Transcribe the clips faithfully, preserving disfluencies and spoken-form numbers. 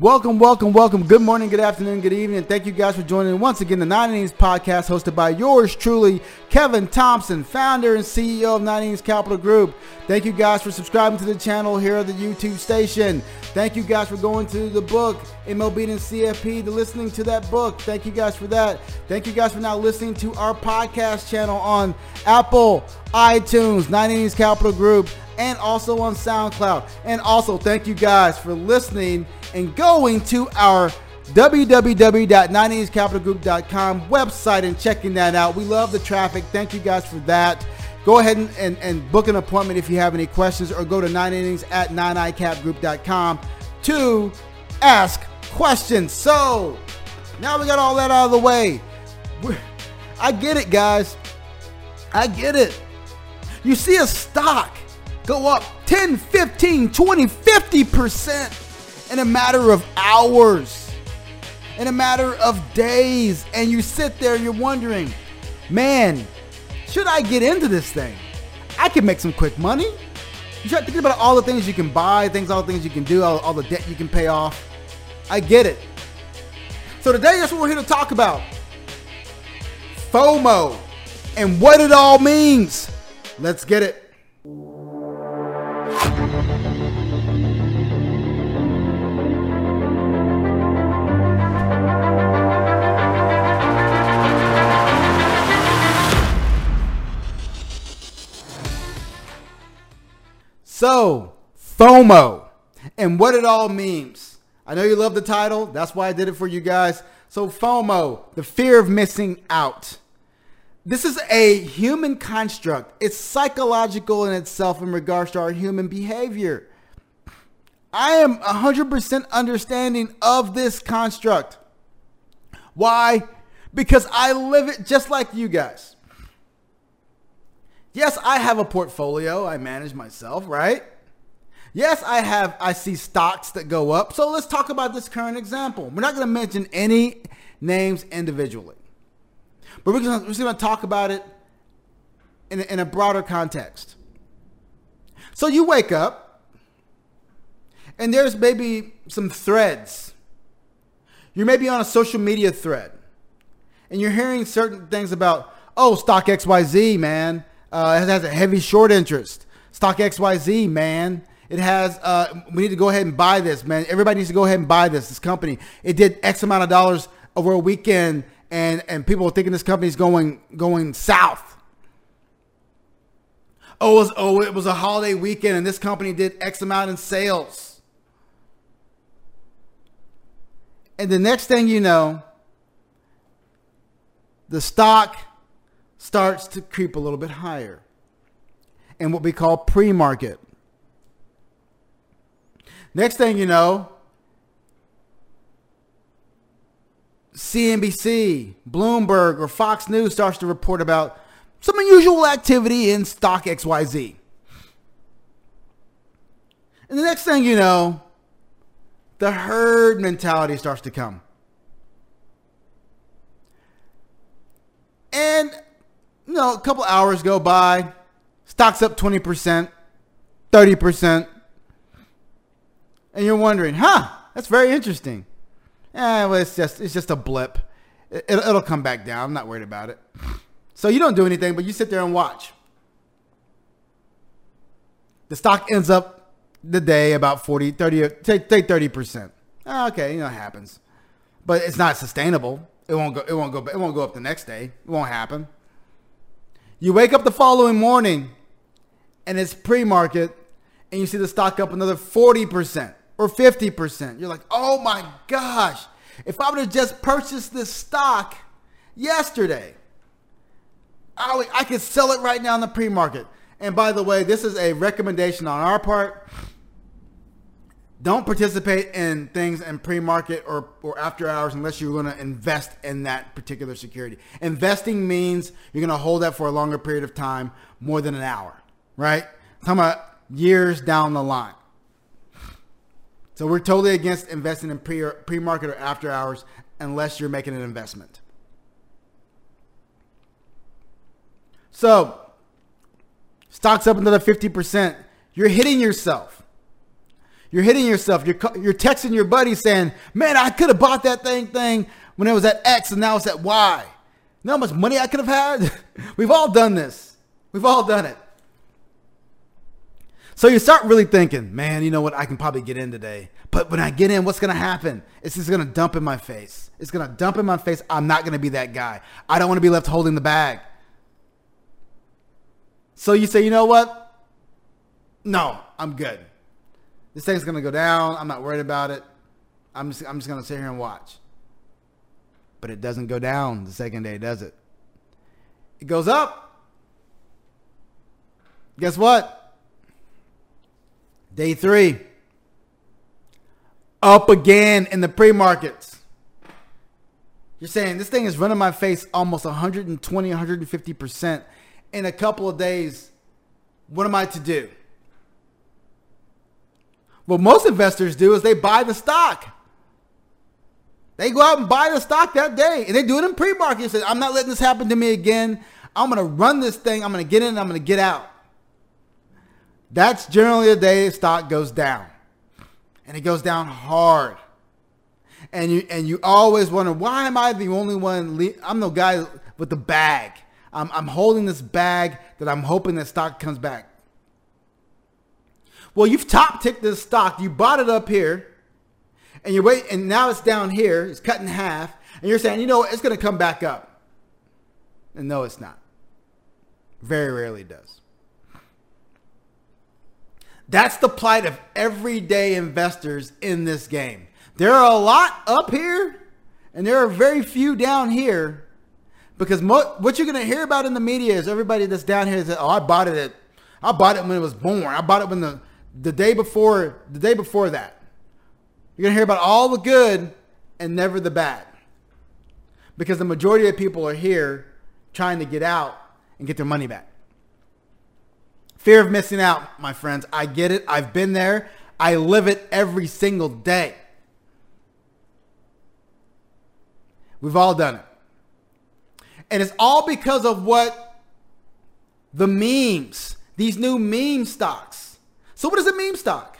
Welcome, welcome, welcome. Good morning, good afternoon, good evening. Thank you guys for joining once again the nine Innings Podcast hosted by yours truly, Kevin Thompson, founder and C E O of nine Innings Capital Group. Thank you guys for subscribing to the channel here at the YouTube station. Thank you guys for going to the book, M L B and C F P, to listening to that book. Thank you guys for that. Thank you guys for now listening to our podcast channel on Apple, iTunes, nine Innings Capital Group, and also on SoundCloud. And also thank you guys for listening and going to our w w w dot nine innings capital group dot com website and checking that out. We love the traffic. Thank you guys for that. Go ahead and, and, and book an appointment if you have any questions, or go to nine innings at nine i cap group dot com to ask questions. So now we got all that out of the way. We're, I get it, guys. I get it. You see a stock go up ten, fifteen, twenty, fifty percent. In a matter of hours, in a matter of days, and you sit there and you're wondering, man, should I get into this thing? I can make some quick money. You start thinking about all the things you can buy, things, all the things you can do, all, all the debt you can pay off. I get it. So today, that's what we're here to talk about. FOMO and what it all means. Let's get it. So, FOMO and what it all means. I know you love the title. That's why I did it for you guys. So FOMO, the fear of missing out. This is a human construct. It's psychological in itself in regards to our human behavior. I am one hundred percent understanding of this construct. Why? Because I live it just like you guys. Yes, I have a portfolio. I manage myself, right? Yes, I have. I see stocks that go up. So let's talk about this current example. We're not going to mention any names individually, but we're just, we're just going to talk about it in, in a broader context. So you wake up and there's maybe some threads. You're maybe on a social media thread and you're hearing certain things about, oh, stock X Y Z, man. Uh, it has a heavy short interest. Stock X Y Z, man. It has, uh, we need to go ahead and buy this, man. Everybody needs to go ahead and buy this, this company. It did X amount of dollars over a weekend, and, and people are thinking this company is going, going south. Oh it, was, oh, it was a holiday weekend, and this company did X amount in sales. And the next thing you know, the stock starts to creep a little bit higher in what we call pre-market. Next thing you know, C N B C, Bloomberg, or Fox News starts to report about some unusual activity in stock X Y Z. And the next thing you know, the herd mentality starts to come. And you know, a couple hours go by, stock's up twenty percent, thirty percent, and you're wondering, huh, that's very interesting. Eh, well, it's just, it's just a blip. It, it'll come back down. I'm not worried about it. So you don't do anything, but you sit there and watch. The stock ends up the day about forty, thirty, take thirty percent. Okay, you know, it happens, but it's not sustainable. It won't go, it won't go, it won't go up the next day. It won't happen. You wake up the following morning and it's pre-market and you see the stock up another forty percent or fifty percent. You're like, oh my gosh, if I would have just purchased this stock yesterday, I, would, I could sell it right now in the pre-market. And by the way, this is a recommendation on our part. Don't participate in things in pre-market or, or after hours unless you're going to invest in that particular security. Investing means you're going to hold that for a longer period of time, more than an hour, right? I'm talking about years down the line. So we're totally against investing in pre or pre-market or after hours unless you're making an investment. So stocks up another fifty percent. You're hitting yourself. You're hitting yourself. You're you're texting your buddy saying, man, I could have bought that thing thing when it was at X and now it's at Y. You know how much money I could have had? We've all done this. We've all done it. So you start really thinking, man, you know what? I can probably get in today. But when I get in, what's going to happen? It's just going to dump in my face. It's going to dump in my face. I'm not going to be that guy. I don't want to be left holding the bag. So you say, you know what? No, I'm good. This thing's going to go down. I'm not worried about it. I'm just, I'm just going to sit here and watch. But it doesn't go down the second day, does it? It goes up. Guess what? Day three, up again in the pre-markets. You're saying this thing is running my face almost one hundred twenty, one hundred fifty percent in a couple of days. What am I to do? What most investors do is they buy the stock. They go out and buy the stock that day, and they do it in pre-markets. They say, I'm not letting this happen to me again. I'm going to run this thing. I'm going to get in and I'm going to get out. That's generally the day the stock goes down, and it goes down hard. And you and you always wonder, why am I the only one? Le- I'm no guy with the bag. I'm, I'm holding this bag that I'm hoping that stock comes back. Well, you've top ticked this stock. You bought it up here, and you're waiting, and now it's down here. It's cut in half, and you're saying, you know what? It's going to come back up. And no, it's not. Very rarely does. That's the plight of everyday investors in this game. There are a lot up here, and there are very few down here, because mo- what you're going to hear about in the media is everybody that's down here says, "Oh, I bought it. At, I bought it when it was born. I bought it when the the day before the day before that." You're going to hear about all the good and never the bad, because the majority of people are here trying to get out and get their money back. Fear of missing out, my friends. I get it. I've been there. I live it every single day. We've all done it. And it's all because of what the memes, these new meme stocks. So what is a meme stock?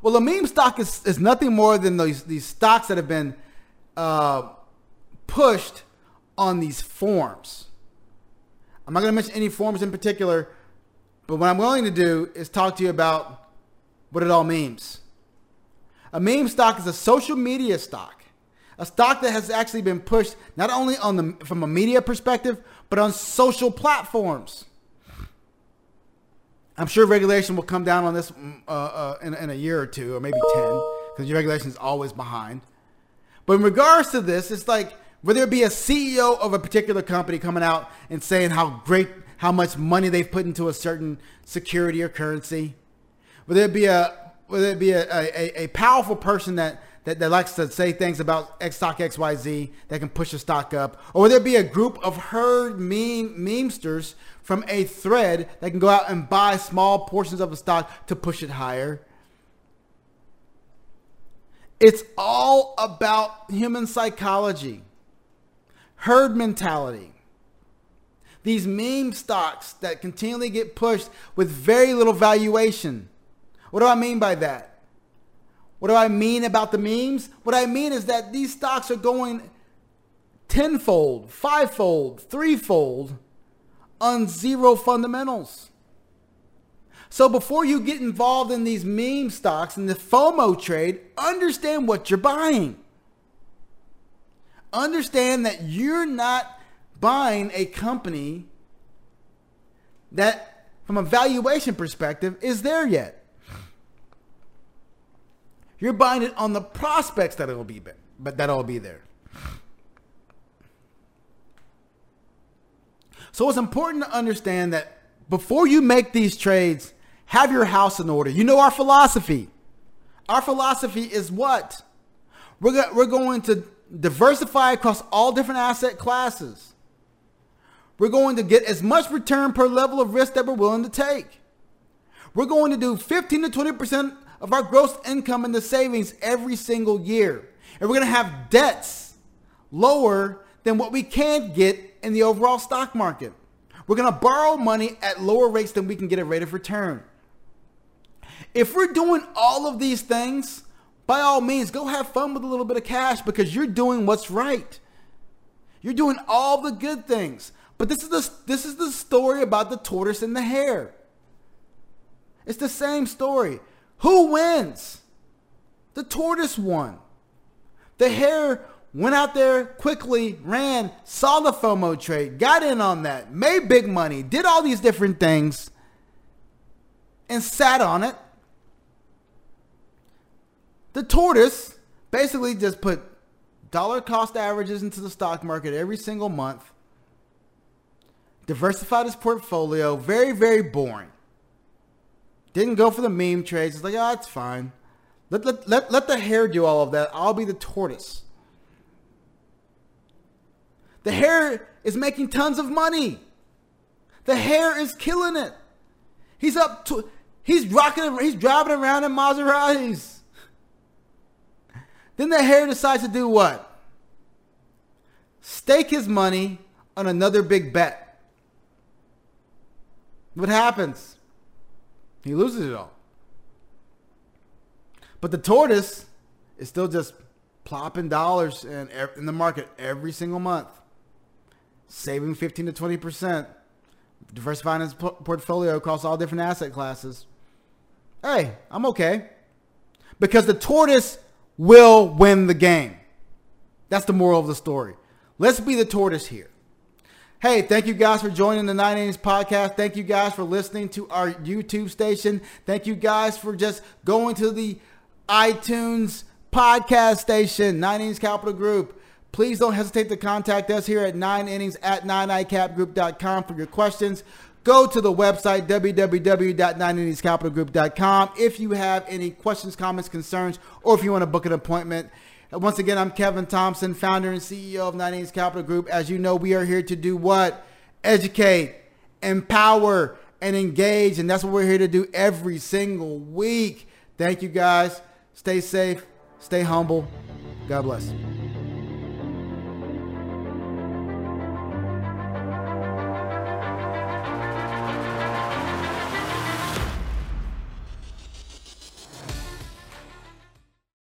Well, a meme stock is, is nothing more than those, these stocks that have been uh, pushed on these forums. I'm not going to mention any forums in particular, but what I'm willing to do is talk to you about what it all means. A meme stock is a social media stock, a stock that has actually been pushed not only on the from a media perspective, but on social platforms. I'm sure regulation will come down on this uh, uh, in, in a year or two, or maybe ten, because your regulation is always behind. But in regards to this, it's like whether it be a C E O of a particular company coming out and saying how great, how much money they've put into a certain security or currency. Whether it be a whether it be a, a, a powerful person that, that, that likes to say things about X stock X Y Z that can push the stock up. Or whether it be a group of herd meme memesters from a thread that can go out and buy small portions of a stock to push it higher. It's all about human psychology, herd mentality. These meme stocks that continually get pushed with very little valuation. What do I mean by that? What do I mean about the memes? What I mean is that these stocks are going tenfold, fivefold, threefold on zero fundamentals. So before you get involved in these meme stocks and the FOMO trade, understand what you're buying. Understand that you're not buying a company that from a valuation perspective is there yet. You're buying it on the prospects that it'll be, but that'll be there. So it's important to understand that before you make these trades, have your house in order. You know our philosophy. Our philosophy is what? We're, go- we're going to diversify across all different asset classes. We're going to get as much return per level of risk that we're willing to take. We're going to do fifteen to twenty percent of our gross income into savings every single year. And we're going to have debts lower than what we can get in the overall stock market. We're going to borrow money at lower rates than we can get a rate of return. If we're doing all of these things, by all means, go have fun with a little bit of cash because you're doing what's right. You're doing all the good things. But this is the, this is the story about the tortoise and the hare. It's the same story. Who wins? The tortoise won. The hare went out there quickly, ran, saw the FOMO trade, got in on that, made big money, did all these different things, and sat on it. The tortoise basically just put dollar cost averages into the stock market every single month, diversified his portfolio, very, very boring. Didn't go for the meme trades. It's like, oh, it's fine. Let, let, let, let the hare do all of that. I'll be the tortoise. The hare is making tons of money. The hare is killing it. He's up to, he's rocking, he's driving around in Maseratis. Then the hare decides to do what? Stake his money on another big bet. What happens? He loses it all. But the tortoise is still just plopping dollars in, in the market every single month, saving fifteen to twenty percent, diversifying his portfolio across all different asset classes. Hey, I'm okay. Because the tortoise will win the game. That's the moral of the story. Let's be the tortoise here. Hey, thank you guys for joining the nine Innings Podcast. Thank you guys for listening to our YouTube station. Thank you guys for just going to the iTunes podcast station, nine Innings Capital Group. Please don't hesitate to contact us here at nine innings at nine i cap group dot com for your questions. Go to the website, w w w dot nine innings capital group dot com, if you have any questions, comments, concerns, or if you want to book an appointment. Once again, I'm Kevin Thompson, founder and C E O of nine Innings Capital Group. As you know, we are here to do what? Educate, empower, and engage. And that's what we're here to do every single week. Thank you, guys. Stay safe. Stay humble. God bless.